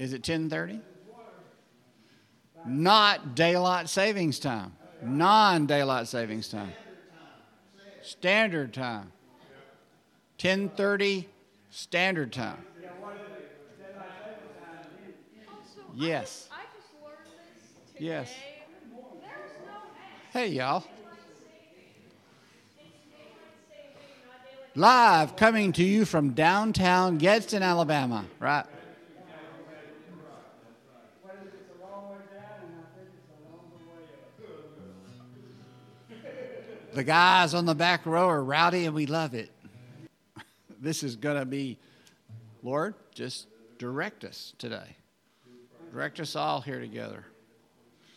Is it 10:30? Not daylight savings time. Non-daylight savings time. Standard time. 10:30 standard time. Yes. I just learned this today. Yes. There's no app. Hey, y'all. Live coming to you from downtown Gadsden, Alabama, right? The guys on the back row are rowdy, and we love it. This is going to be, Lord, just direct us today. Direct us all here together.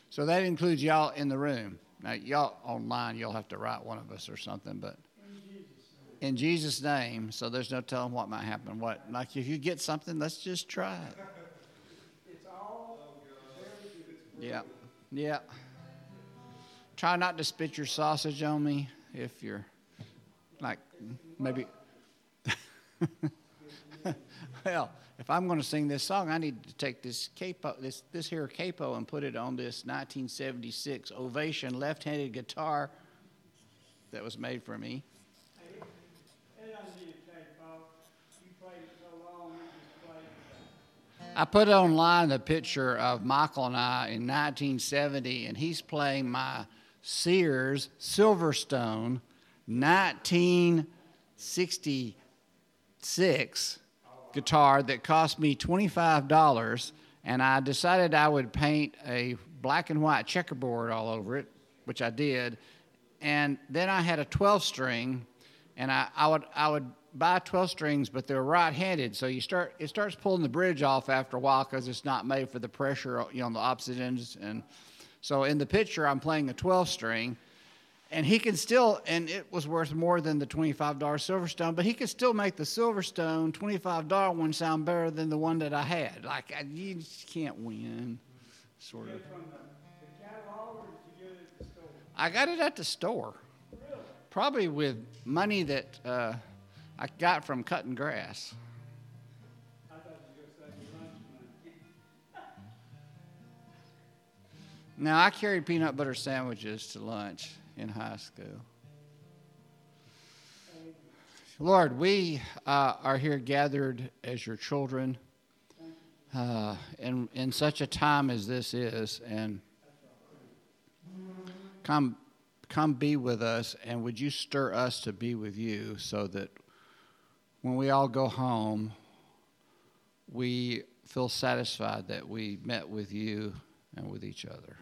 So that includes y'all in the room. Now, y'all online, you'll have to write one of us or something, but in Jesus' name, so there's no telling what might happen. What, like if you get something, let's just try it. It's all very good. Yeah, yeah. Try not to spit your sausage on me if you're, like, maybe. Well, if I'm going to sing this song, I need to take this capo, this here capo, and put it on this 1976 Ovation left-handed guitar that was made for me. I put online the picture of Michael and I in 1970, and he's playing my Sears Silverstone 1966 guitar that cost me $25, and I decided I would paint a black and white checkerboard all over it, which I did, and then I had a 12-string, and I would buy 12 strings, but they're right-handed, so it starts pulling the bridge off after a while because it's not made for the pressure, you know, on the opposite ends. And so in the picture, I'm playing a 12-string, and he can still, and it was worth more than the $25 Silverstone, but he could still make the Silverstone $25 one sound better than the one that I had. Like, you just can't win, sort of. I got it at the store, probably with money that I got from cutting grass. I thought you were going to say lunch. Now, I carried peanut butter sandwiches to lunch in high school. Lord, we are here gathered as your children in such a time as this is. And come be with us, and would you stir us to be with you so that when we all go home, we feel satisfied that we met with you and with each other.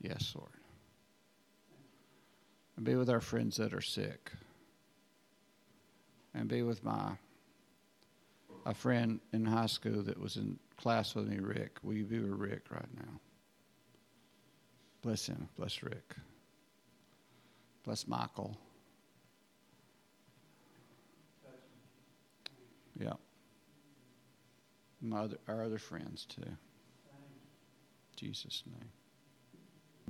Yes, Lord. And be with our friends that are sick. And be with a friend in high school that was in class with me, Rick. Will you be with Rick right now? Bless him. Bless Rick. Bless Michael. Yeah. Our other friends, too. In Jesus' name.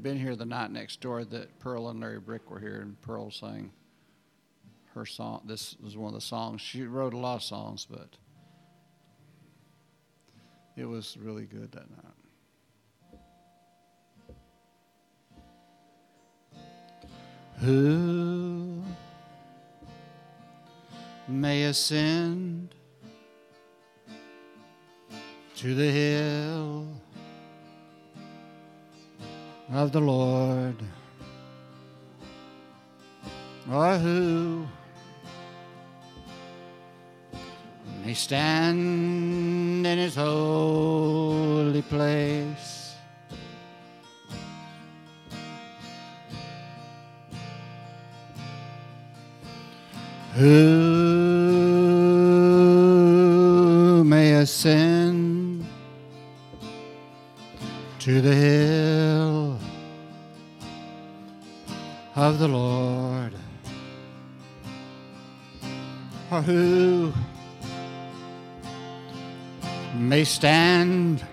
Been here the night next door that Pearl and Larry Brick were here, and Pearl sang her song. This was one of the songs. She wrote a lot of songs, but it was really good that night. Who may ascend to the hill of the Lord, or who may stand in his holy place? Who may ascend to the hill of the Lord, or who may stand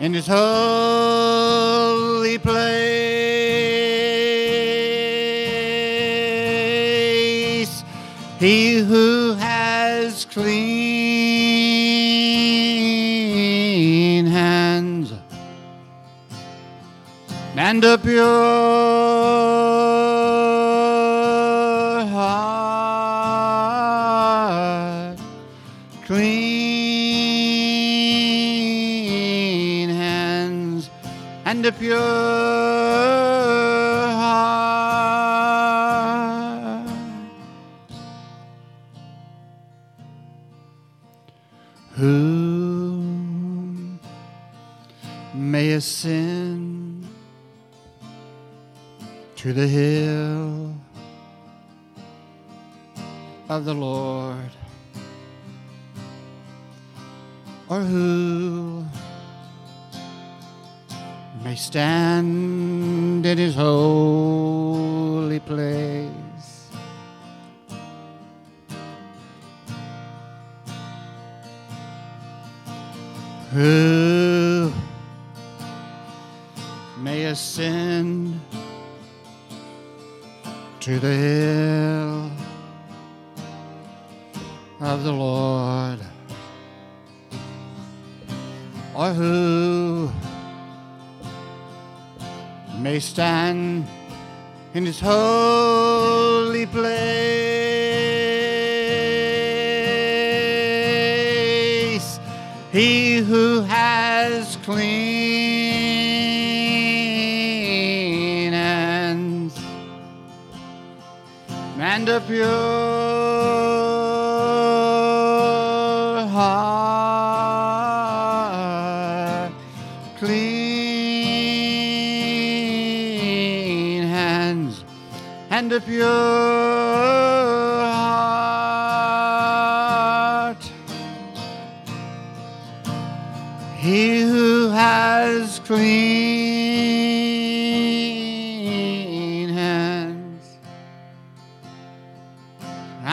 in his holy place? He who has clean hands and a pure heart, clean hands and a pure heart. Who may ascend to the hill of the Lord, or who may stand in his holy place? Who may ascend to the hill of the Lord, or who may stand in his holy place? He who has clean and a pure heart, clean hands, and a pure heart. He who has clean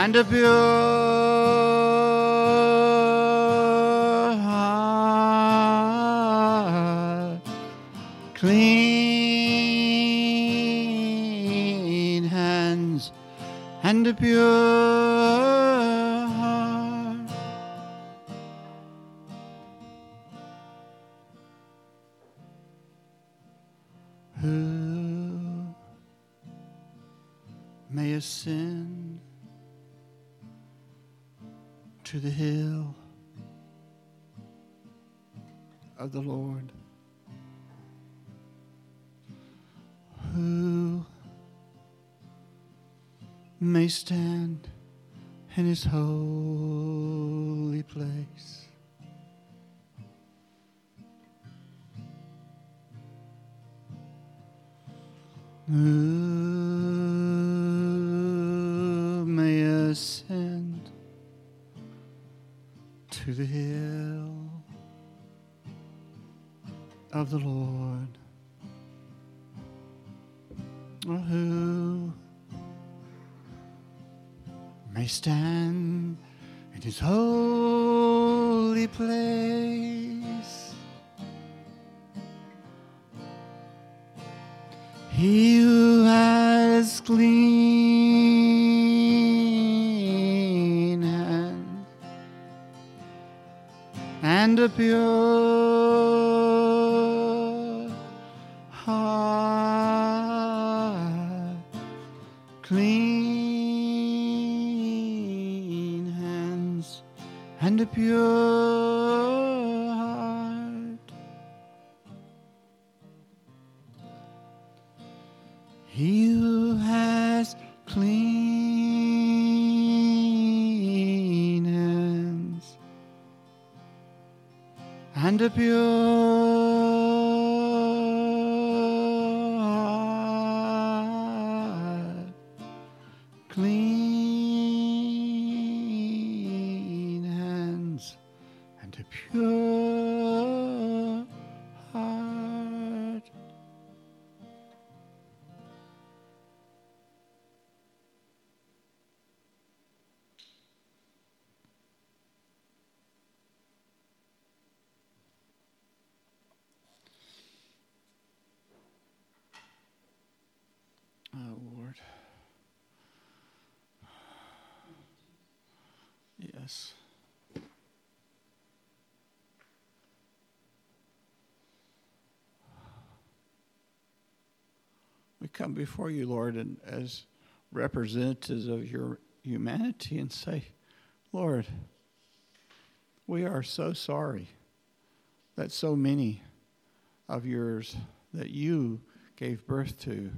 and a pure heart, clean hands, and a pure heart. Who may ascend to the hill of the Lord? Who may stand in his holy place? Who may ascend to the hill of the Lord, or who may stand in his holy place? He who has clean and a pure heart, clean hands, and a pure heart. He who has clean and a pure heart, clean hands, and a pure heart. this. We come before you, Lord, and as representatives of your humanity and say, Lord, we are so sorry that so many of yours that you gave birth to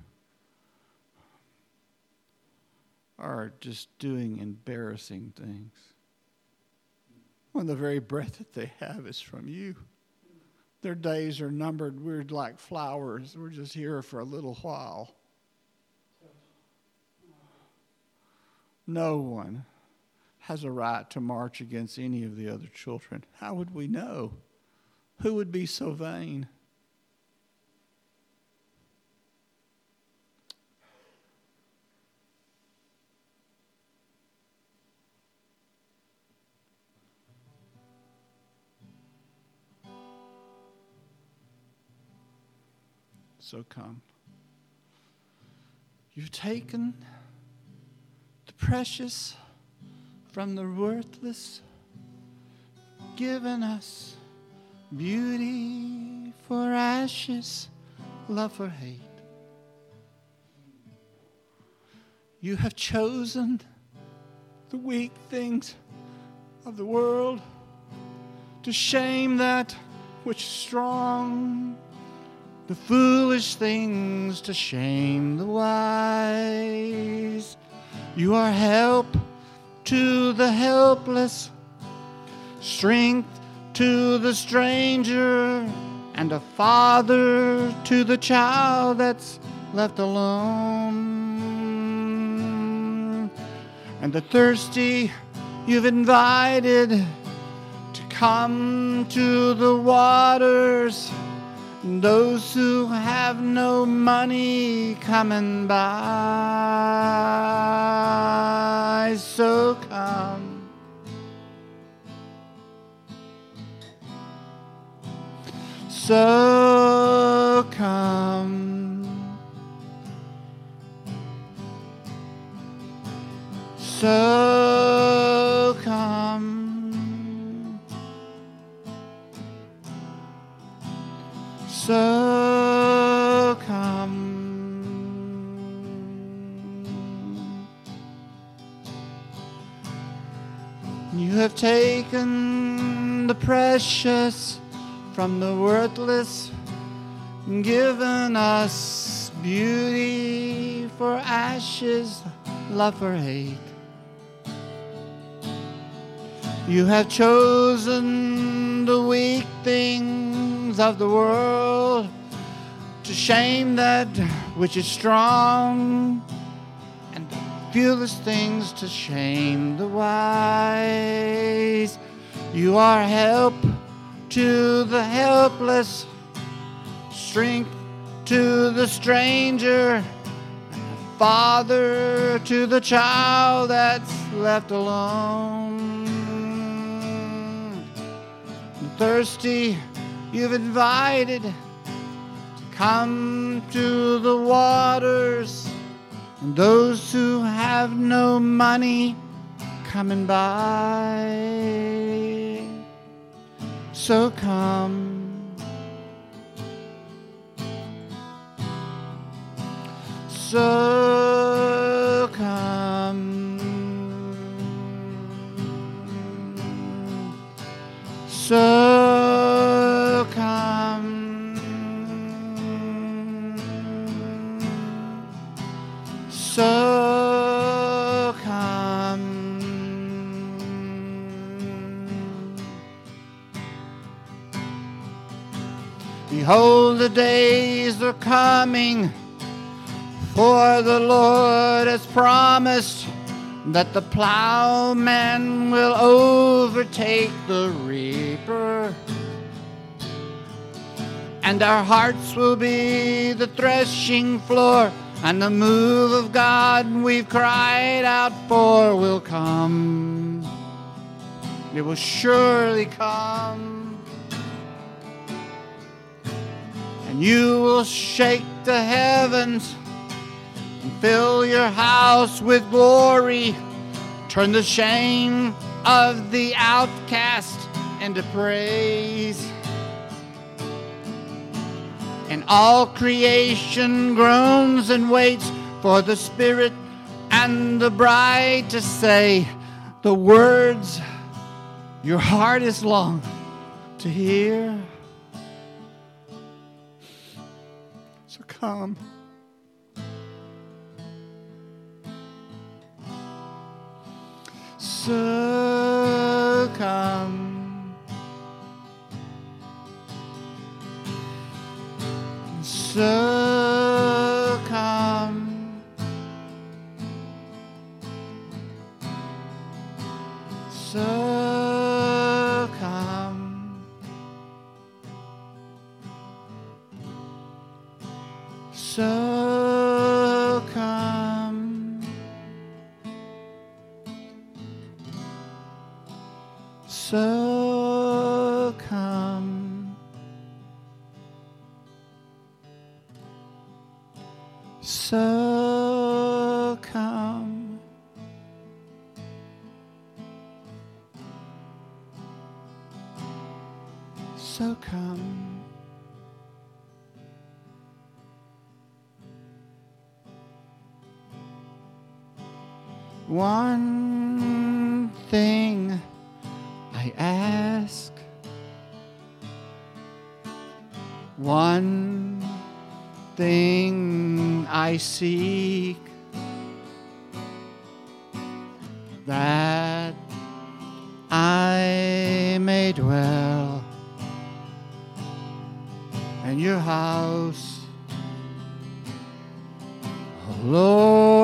are just doing embarrassing things. When the very breath that they have is from you. Their days are numbered. We're like flowers. We're just here for a little while. No one has a right to march against any of the other children. How would we know? Who would be so vain? So come. You've taken the precious from the worthless, given us beauty for ashes, love for hate. You have chosen the weak things of the world to shame that which is strong, the foolish things to shame the wise. You are help to the helpless, strength to the stranger, and a father to the child that's left alone. And the thirsty you've invited to come to the waters. Those who have no money coming by, so come. So come. So come. So come. You have taken the precious from the worthless, given us beauty for ashes, love for hate. You have chosen the weak things of the world to shame that which is strong, and the foolish things to shame the wise. You are help to the helpless, strength to the stranger, and the father to the child that's left alone. Thirsty, you've invited to come to the waters, and those who have no money coming by, so come. So come. So come. So come. Behold, the days are coming, for the Lord has promised that the plowman will overtake the reaper, and our hearts will be the threshing floor, and the move of God we've cried out for will come. It will surely come. And you will shake the heavens, fill your house with glory, turn the shame of the outcast and to praise. And all creation groans and waits for the Spirit and the bride to say the words your heart is long to hear. So come. So come. So come. So come. So come. So come. So come. So come. One thing I ask, one thing I seek, that I may dwell in your house, O Lord.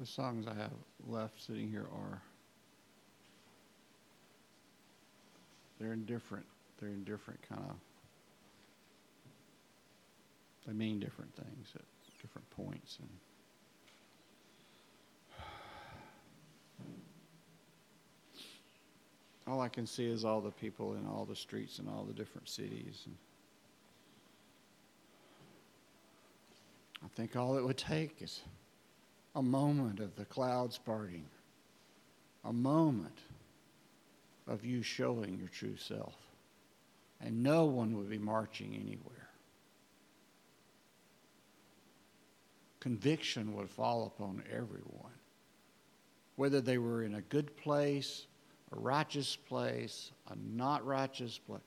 The songs I have left sitting here are, they're in different kind of, they mean different things at different points. And all I can see is all the people in all the streets and all the different cities. And I think all it would take is a moment of the clouds parting, a moment of you showing your true self, and no one would be marching anywhere. Conviction would fall upon everyone, whether they were in a good place, a righteous place, a not righteous place.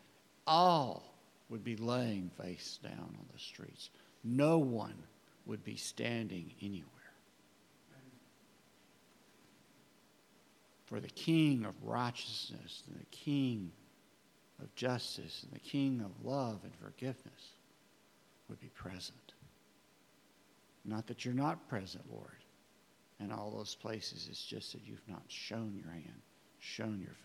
All would be laying face down on the streets. No one would be standing anywhere. For the King of righteousness and the King of justice and the King of love and forgiveness would be present. Not that you're not present, Lord, in all those places. It's just that you've not shown your hand, shown your face.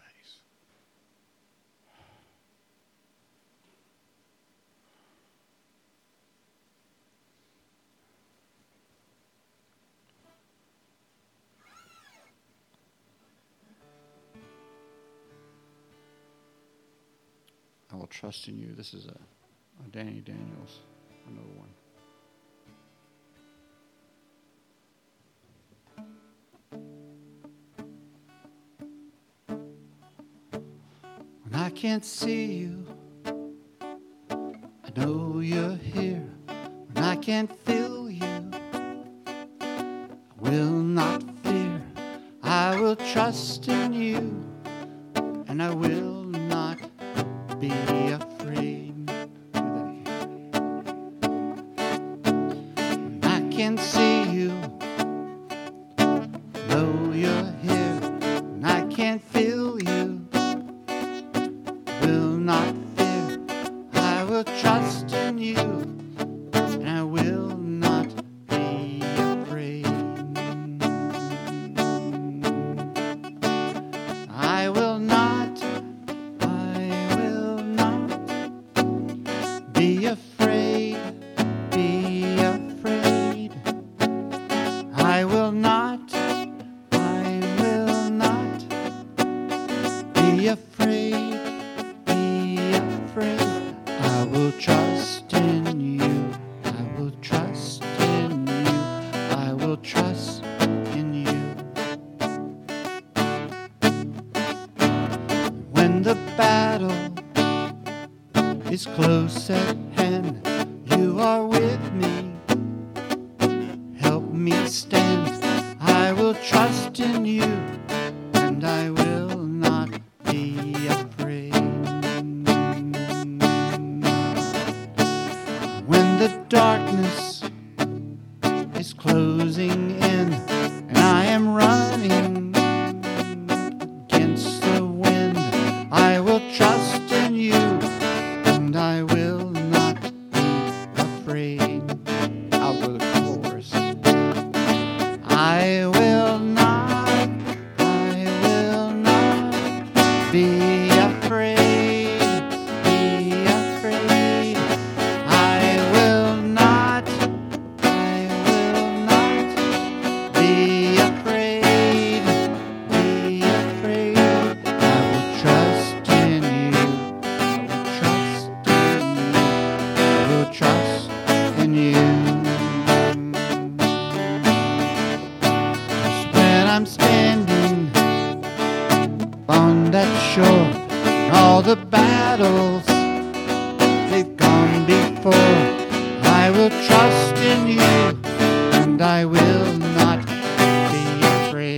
I will trust in you. This is a Danny Daniels, another one. When I can't see you, I know you're here. When I can't feel you, I will not fear. I will trust in you, and I will be afraid. When I can see you, know you're here, and I can't feel you, will not fear. I will trust in you, and I will not be afraid. I will not be afraid, be afraid. I will not be afraid, be afraid. I will trust in you, I will trust in you, I will trust in you. When the battle is close at hand, you are with me, help me stand. I will trust in you, and I will not be afraid. When the darkness is closing in, and I am running against the wind, I will trust in you, and I will not be afraid. Out of the chorus. I will not be afraid, be afraid. I will not be afraid, be afraid. I will trust in you. Trust in you. 'Cause when I'm standing on that shore, all the battles they've gone before, I will trust in you, and I will not be afraid.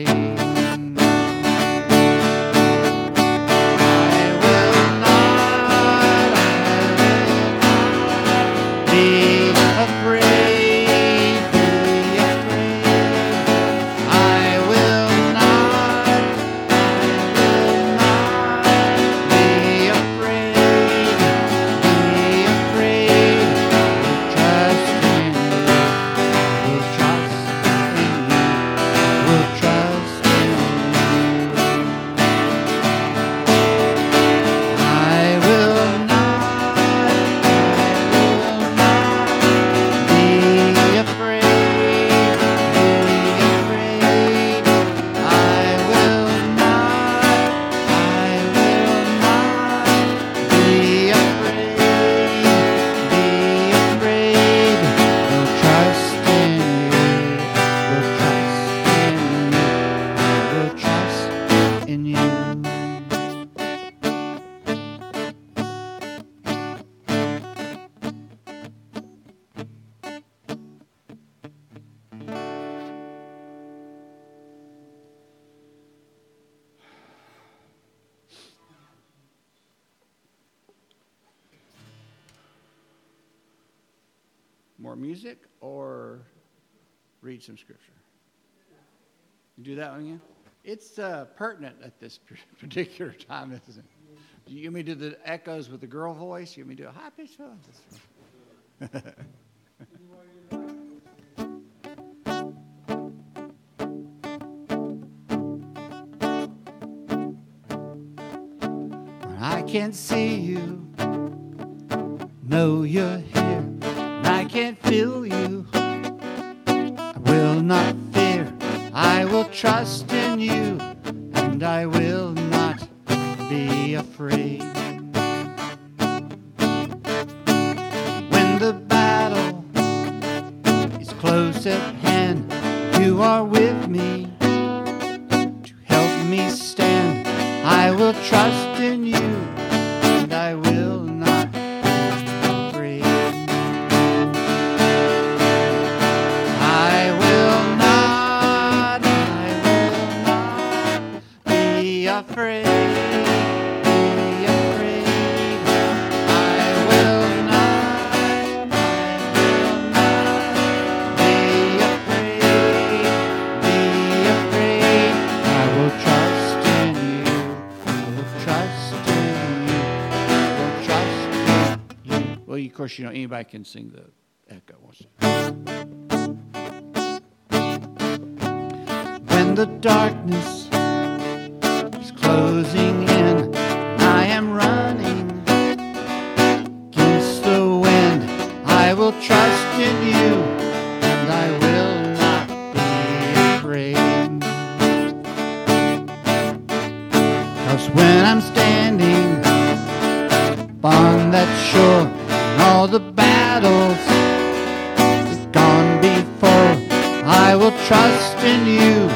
more music or read some scripture? You do that one again? It's pertinent at this particular time, isn't it? Do you mean do the echoes with the girl voice? You mean do a high pitched voice? I can see you, know you're here, and I can feel you. I will not fear, I will trust in you, and I will not be afraid. When the battle is close at hand, you are with me to help me stand. I will trust in you, and I will not be afraid. I will not be afraid. Of course, you know, anybody can sing the echo. When the darkness is closing in, I am running against the wind. I will trust in you, and I will not be afraid. 'Cause when I'm standing upon that shore, all the battles have gone before. I will trust in you,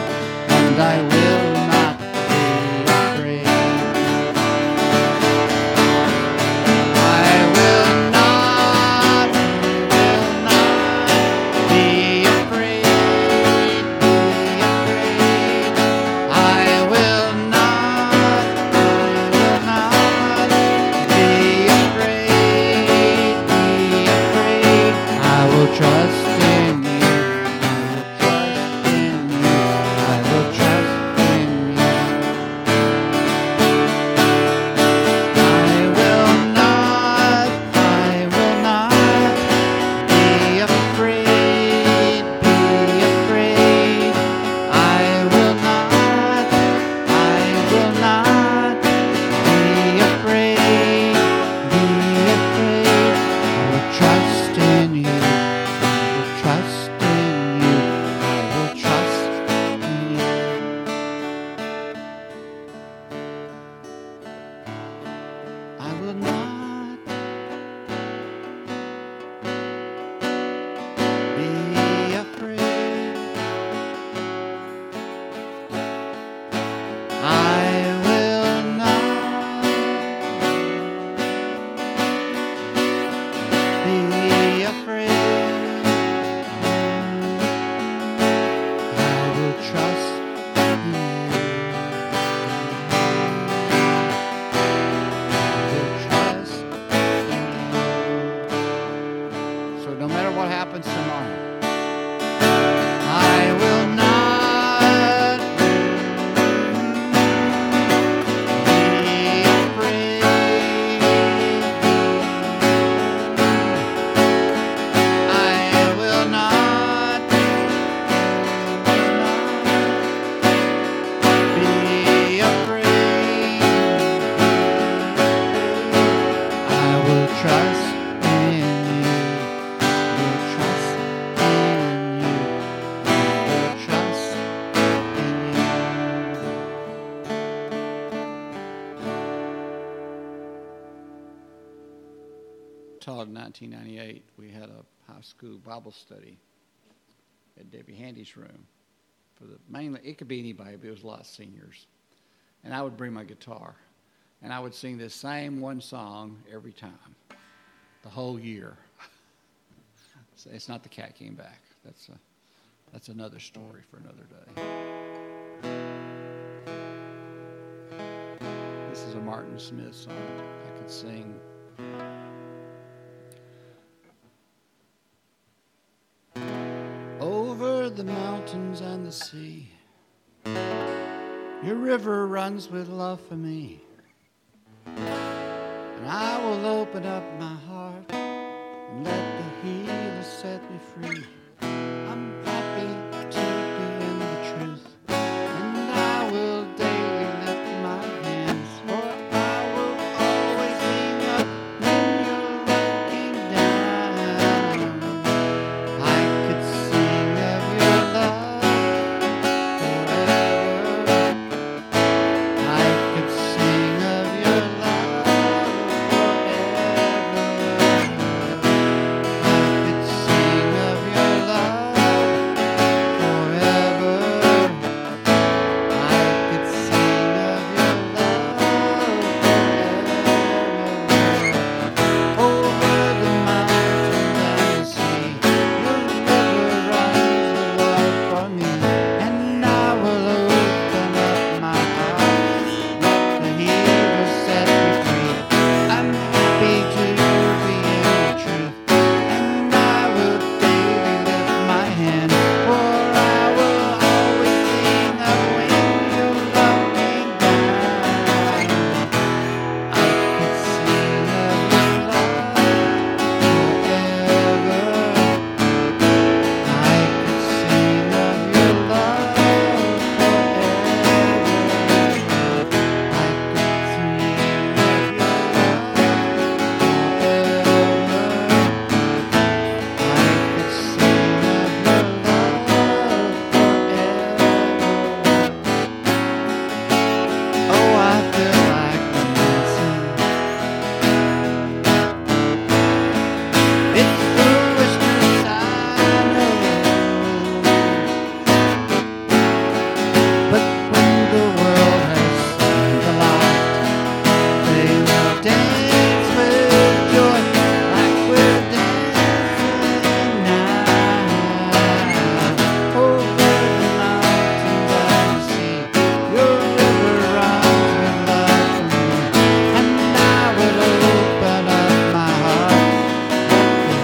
and I will not be afraid. I will not be afraid. In 1998, we had a high school Bible study at Debbie Handy's room. Mainly, it could be anybody, but it was a lot of seniors. And I would bring my guitar, and I would sing this same one song every time, the whole year. So it's not The Cat Came Back. That's another story for another day. This is a Martin Smith song I could sing over the mountains and the sea. Your river runs with love for me. And I will open up my heart and let the healer set me free. I'm happy to be in the truth, and I will daily lift my hands, for I will always be up when you're looking down. I could sing of your love forever. I could sing of your love forever. I could sing of your love forever. I could sing of your love forever. Over the mountains and the sea, your river runs with love for me. And I will open up my heart, let the healer set me free. I'm happy to be in the truth, and I will daily lift my hand, for I will always sing of when you love me down. I could sing of your love forever. I could sing of your love forever. I could sing of your love forever. I could sing of your love forever. Oh, I feel like dancing. It's foolishness, I know. But when the world has seen the light, they will dance with joy like we're dancing now. Over the mountains and the sea, your river runs with love for me. And I will open up my heart, the healer set me free. I'm happy to be in the truth, and I will daily lift my hands, and I will always sing of when you love me down. I could sing of your love forever. I could sing of your love forever. I could sing of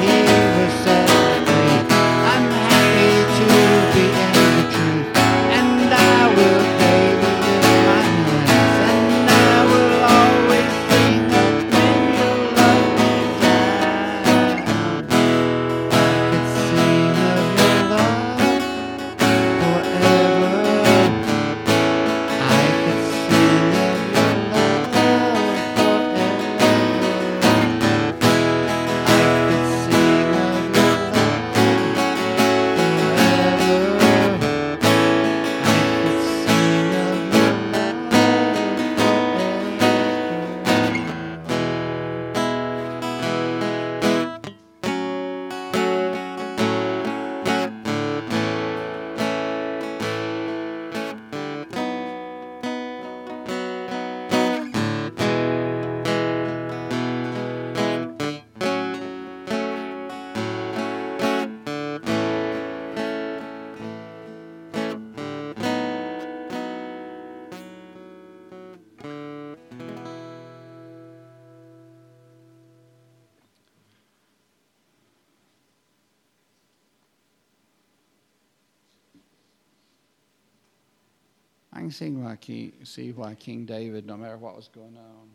your love forever. I could sing of your love forever. I can see why King David, no matter what was going on,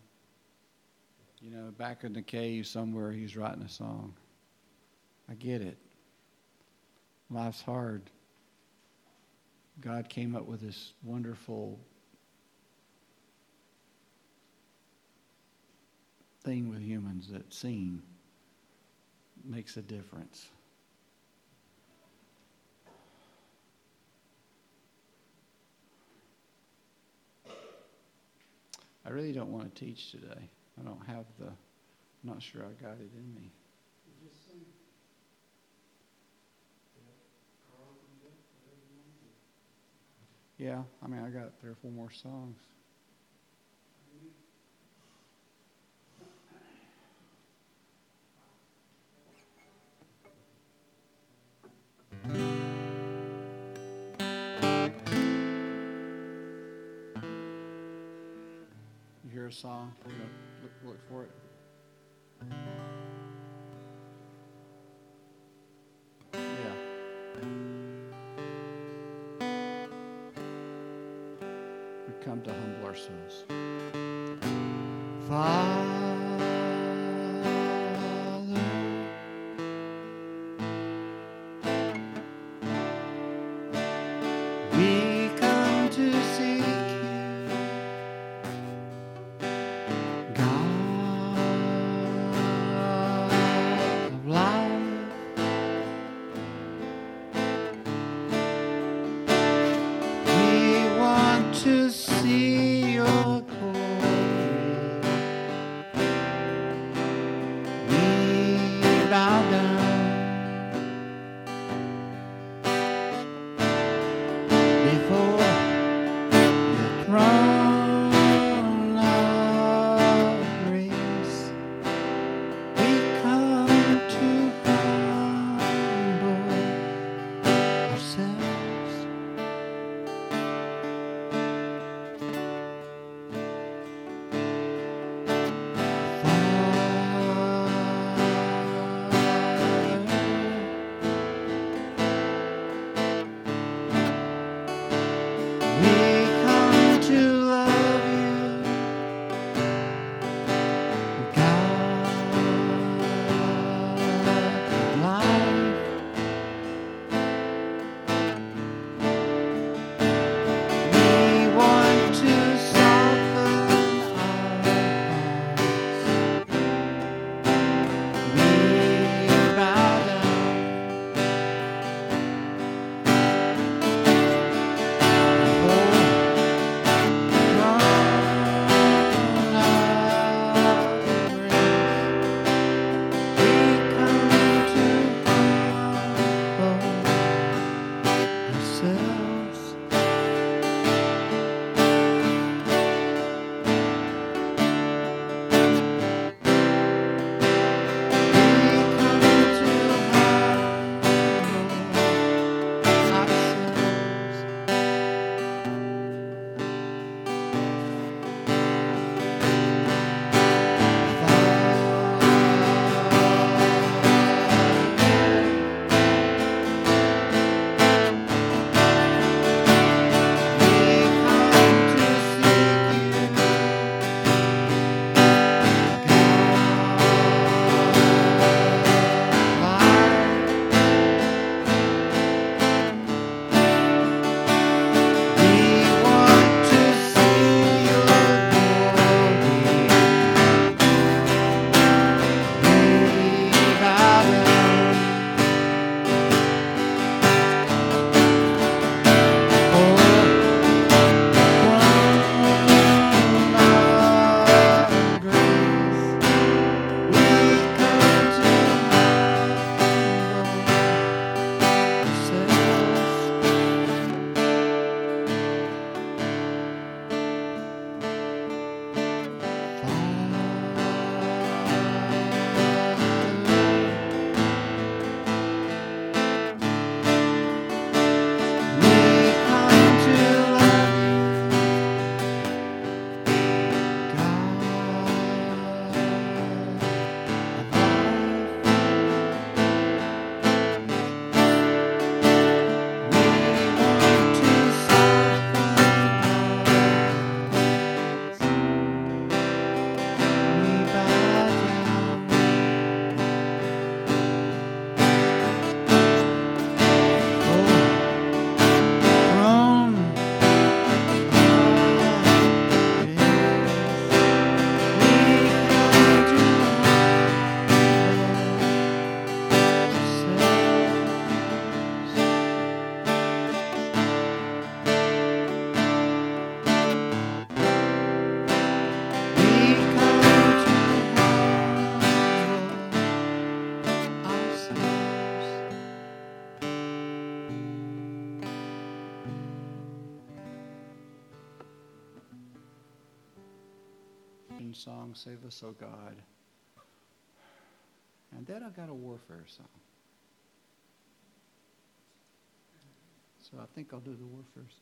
back in the cave somewhere, he's writing a song. I get it. Life's hard. God came up with this wonderful thing with humans that singing makes a difference. I really don't want to teach today. I'm not sure I got it in me. Yeah, I got 3 or 4 more songs. You hear a song, we're going to look for it. Yeah. come to humble ourselves. Father, we come to seek you, God of life. We want to see your song, Save Us, O God. And then I've got a warfare song. So I think I'll do the warfare song.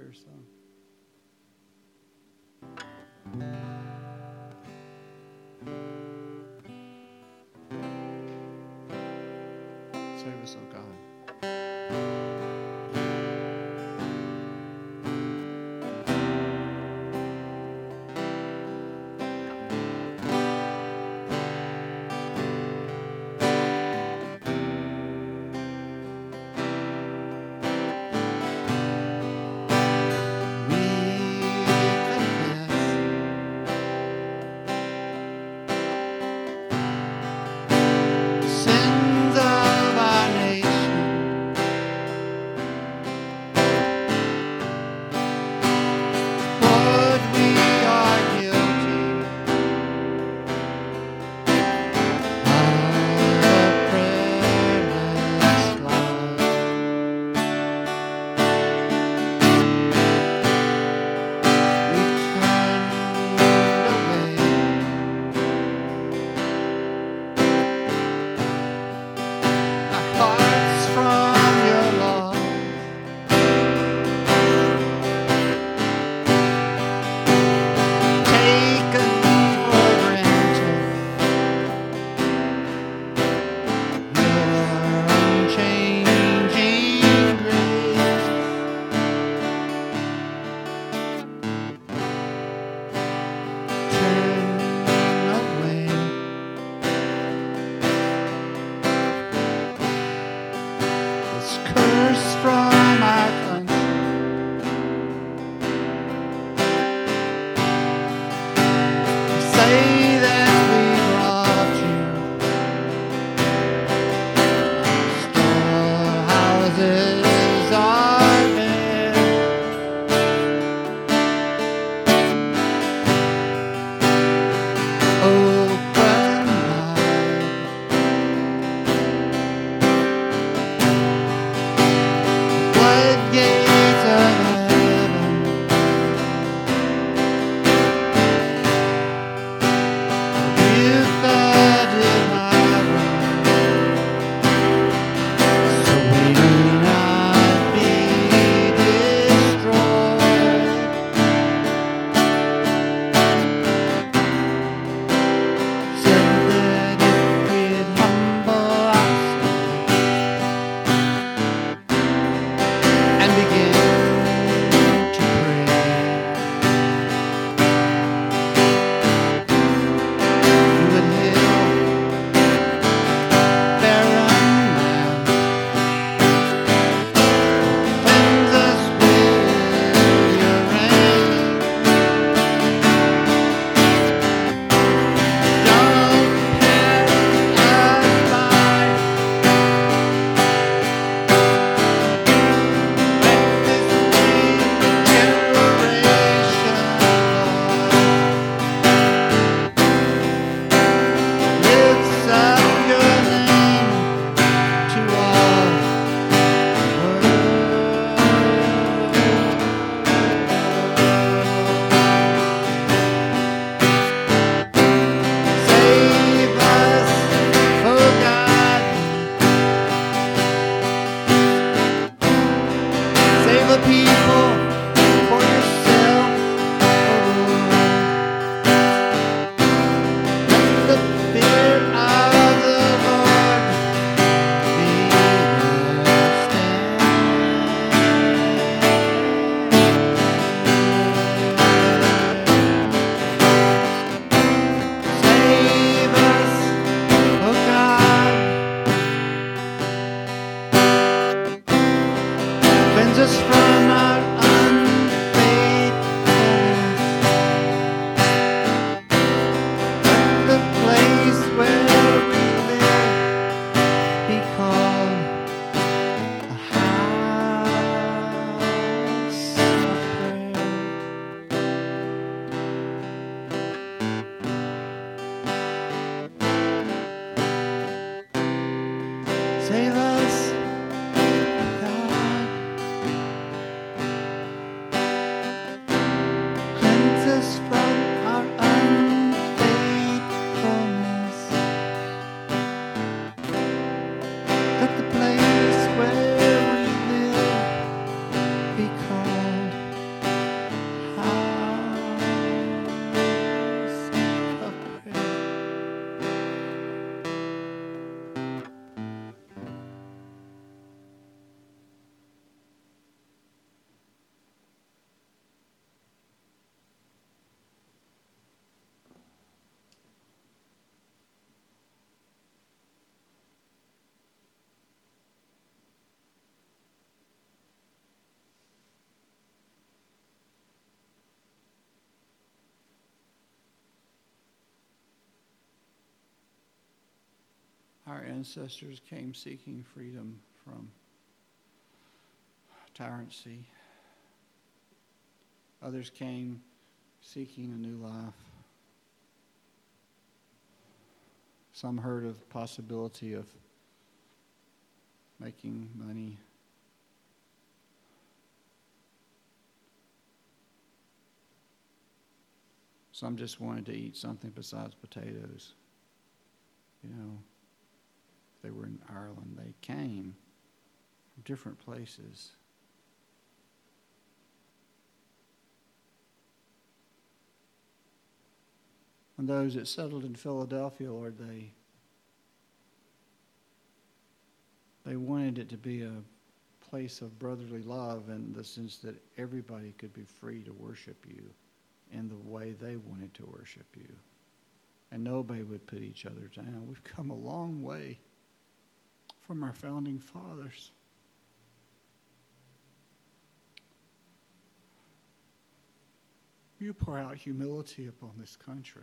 Spirit song. Save us, O God. our ancestors came seeking freedom from tyranny. Others came seeking a new life. Some heard of the possibility of making money. Some just wanted to eat something besides potatoes. You know, they were in Ireland. They came from different places. And those that settled in Philadelphia, Lord, they wanted it to be a place of brotherly love in the sense that everybody could be free to worship you in the way they wanted to worship you. And nobody would put each other down. We've come a long way from our founding fathers. You pour out humility upon this country.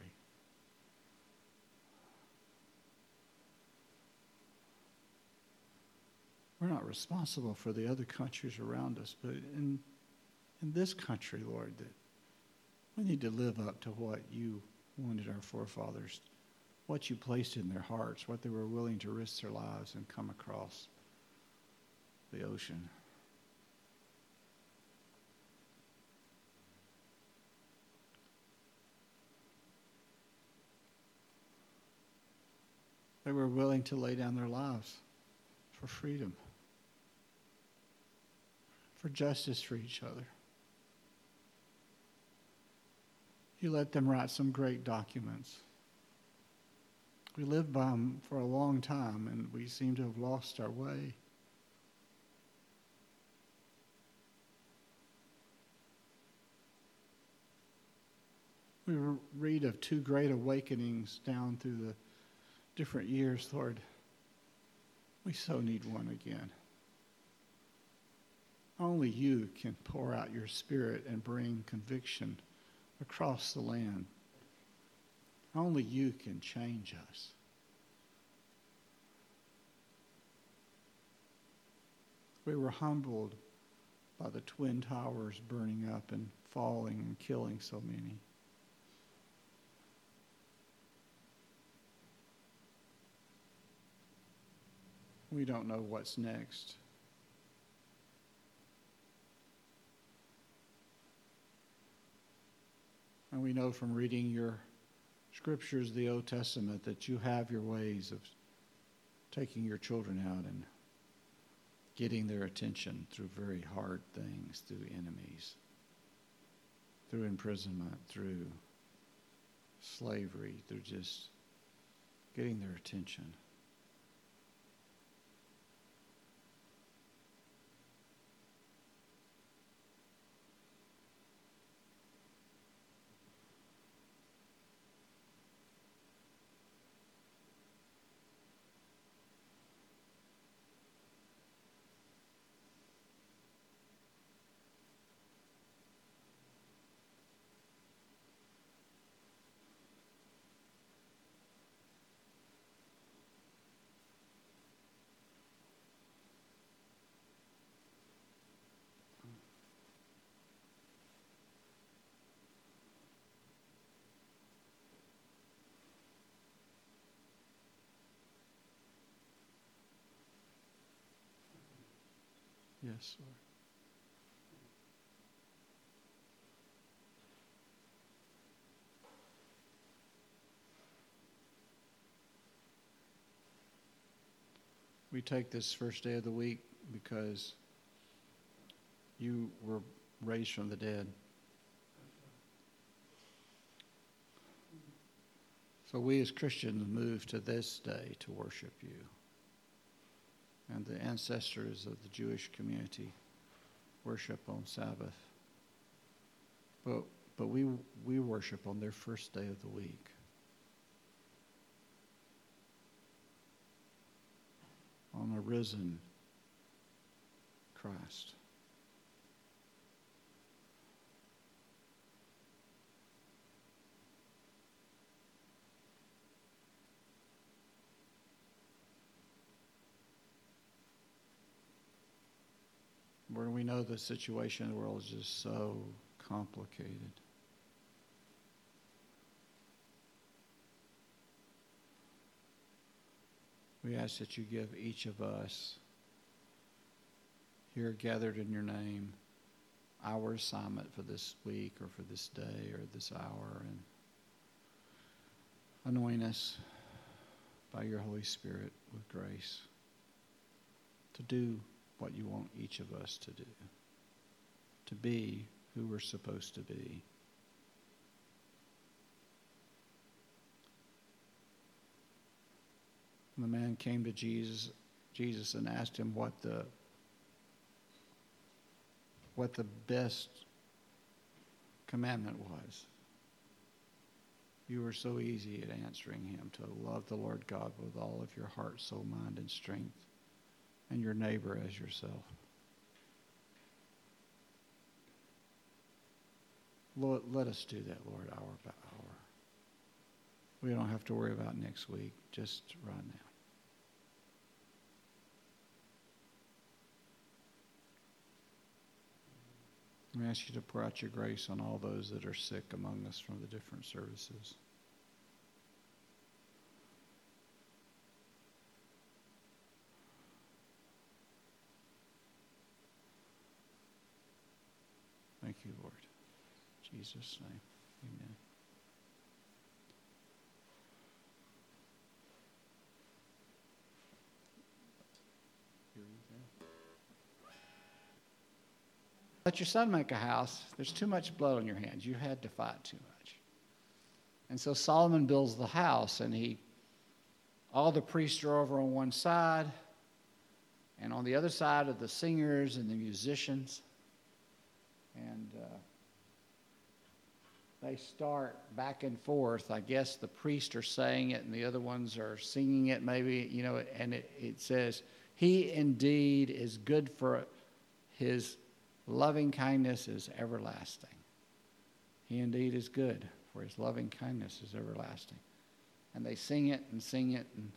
We're not responsible for the other countries around us, but in this country, Lord, that we need to live up to what you wanted our forefathers, what you placed in their hearts, what they were willing to risk their lives and come across the ocean. They were willing to lay down their lives for freedom, for justice for each other. You let them write some great documents. We lived by them for a long time, and we seem to have lost our way. We read of two great awakenings down through the different years, Lord. We so need one again. Only you can pour out your spirit and bring conviction across the land. Only you can change us. We were humbled by the Twin Towers burning up and falling and killing so many. We don't know what's next. And we know from reading your scriptures, the Old Testament, that you have your ways of taking your children out and getting their attention through very hard things, through enemies, through imprisonment, through slavery, through just getting their attention. Yes, Lord. We take this first day of the week because you were raised from the dead. So we as Christians move to this day to worship you. And the ancestors of the Jewish community worship on Sabbath. But we worship on their first day of the week. On a risen Christ. we know the situation in the world is just so complicated. We ask that you give each of us here gathered in your name our assignment for this week or for this day or this hour, and anoint us by your Holy Spirit with grace to do what you want each of us to do, to be who we're supposed to be. When the man came to Jesus and asked him what the best commandment was, you were so easy at answering him, to love the Lord God with all of your heart, soul, mind, and strength, and your neighbor as yourself. Lord, let us do that, Lord, hour by hour. We don't have to worry about next week, just right now. We ask you to pour out your grace on all those that are sick among us from the different services. Thank you, Lord. In Jesus' name, amen. Let your son make a house. There's too much blood on your hands. You had to fight too much. And so Solomon builds the house, and all the priests are over on one side, and on the other side are the singers and the musicians. And they start back and forth. I guess the priests are saying it, and the other ones are singing it, maybe, you know. And it says, "He indeed is good for his loving kindness is everlasting. He indeed is good, for his loving kindness is everlasting." And they sing it, and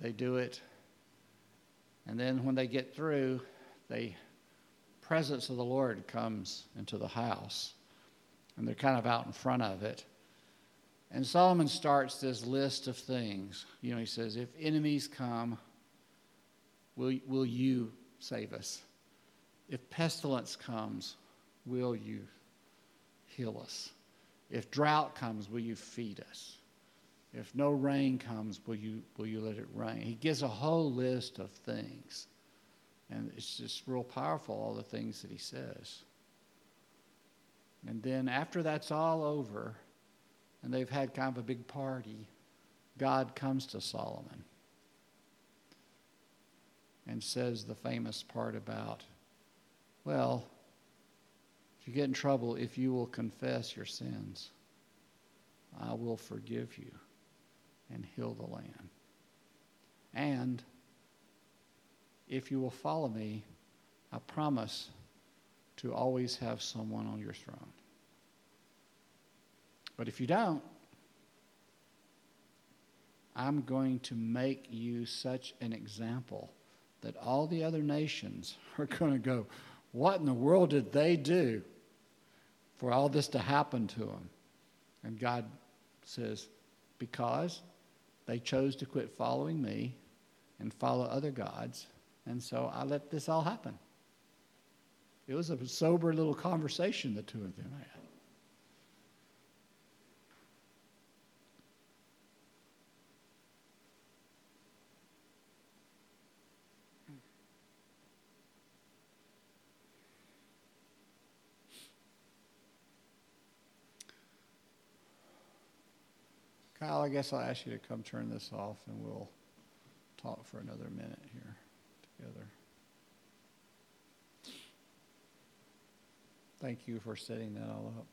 they do it. And then when they get through, the presence of the Lord comes into the house, and they're kind of out in front of it. And Solomon starts this list of things. You know, he says, if enemies come, will you save us? If pestilence comes, will you heal us? If drought comes, will you feed us? If no rain comes, will you let it rain? He gives a whole list of things. And it's just real powerful, all the things that he says. And then after that's all over, and they've had kind of a big party, God comes to Solomon and says the famous part about, well, if you get in trouble, if you will confess your sins, I will forgive you and heal the land. And if you will follow me, I promise to always have someone on your throne. But if you don't, I'm going to make you such an example that all the other nations are going to go, what in the world did they do for all this to happen to them? And God says, because they chose to quit following me and follow other gods, and so I let this all happen. It was a sober little conversation the two of them had. Kyle, I guess I'll ask you to come turn this off, and we'll talk for another minute here together. Thank you for setting that all up.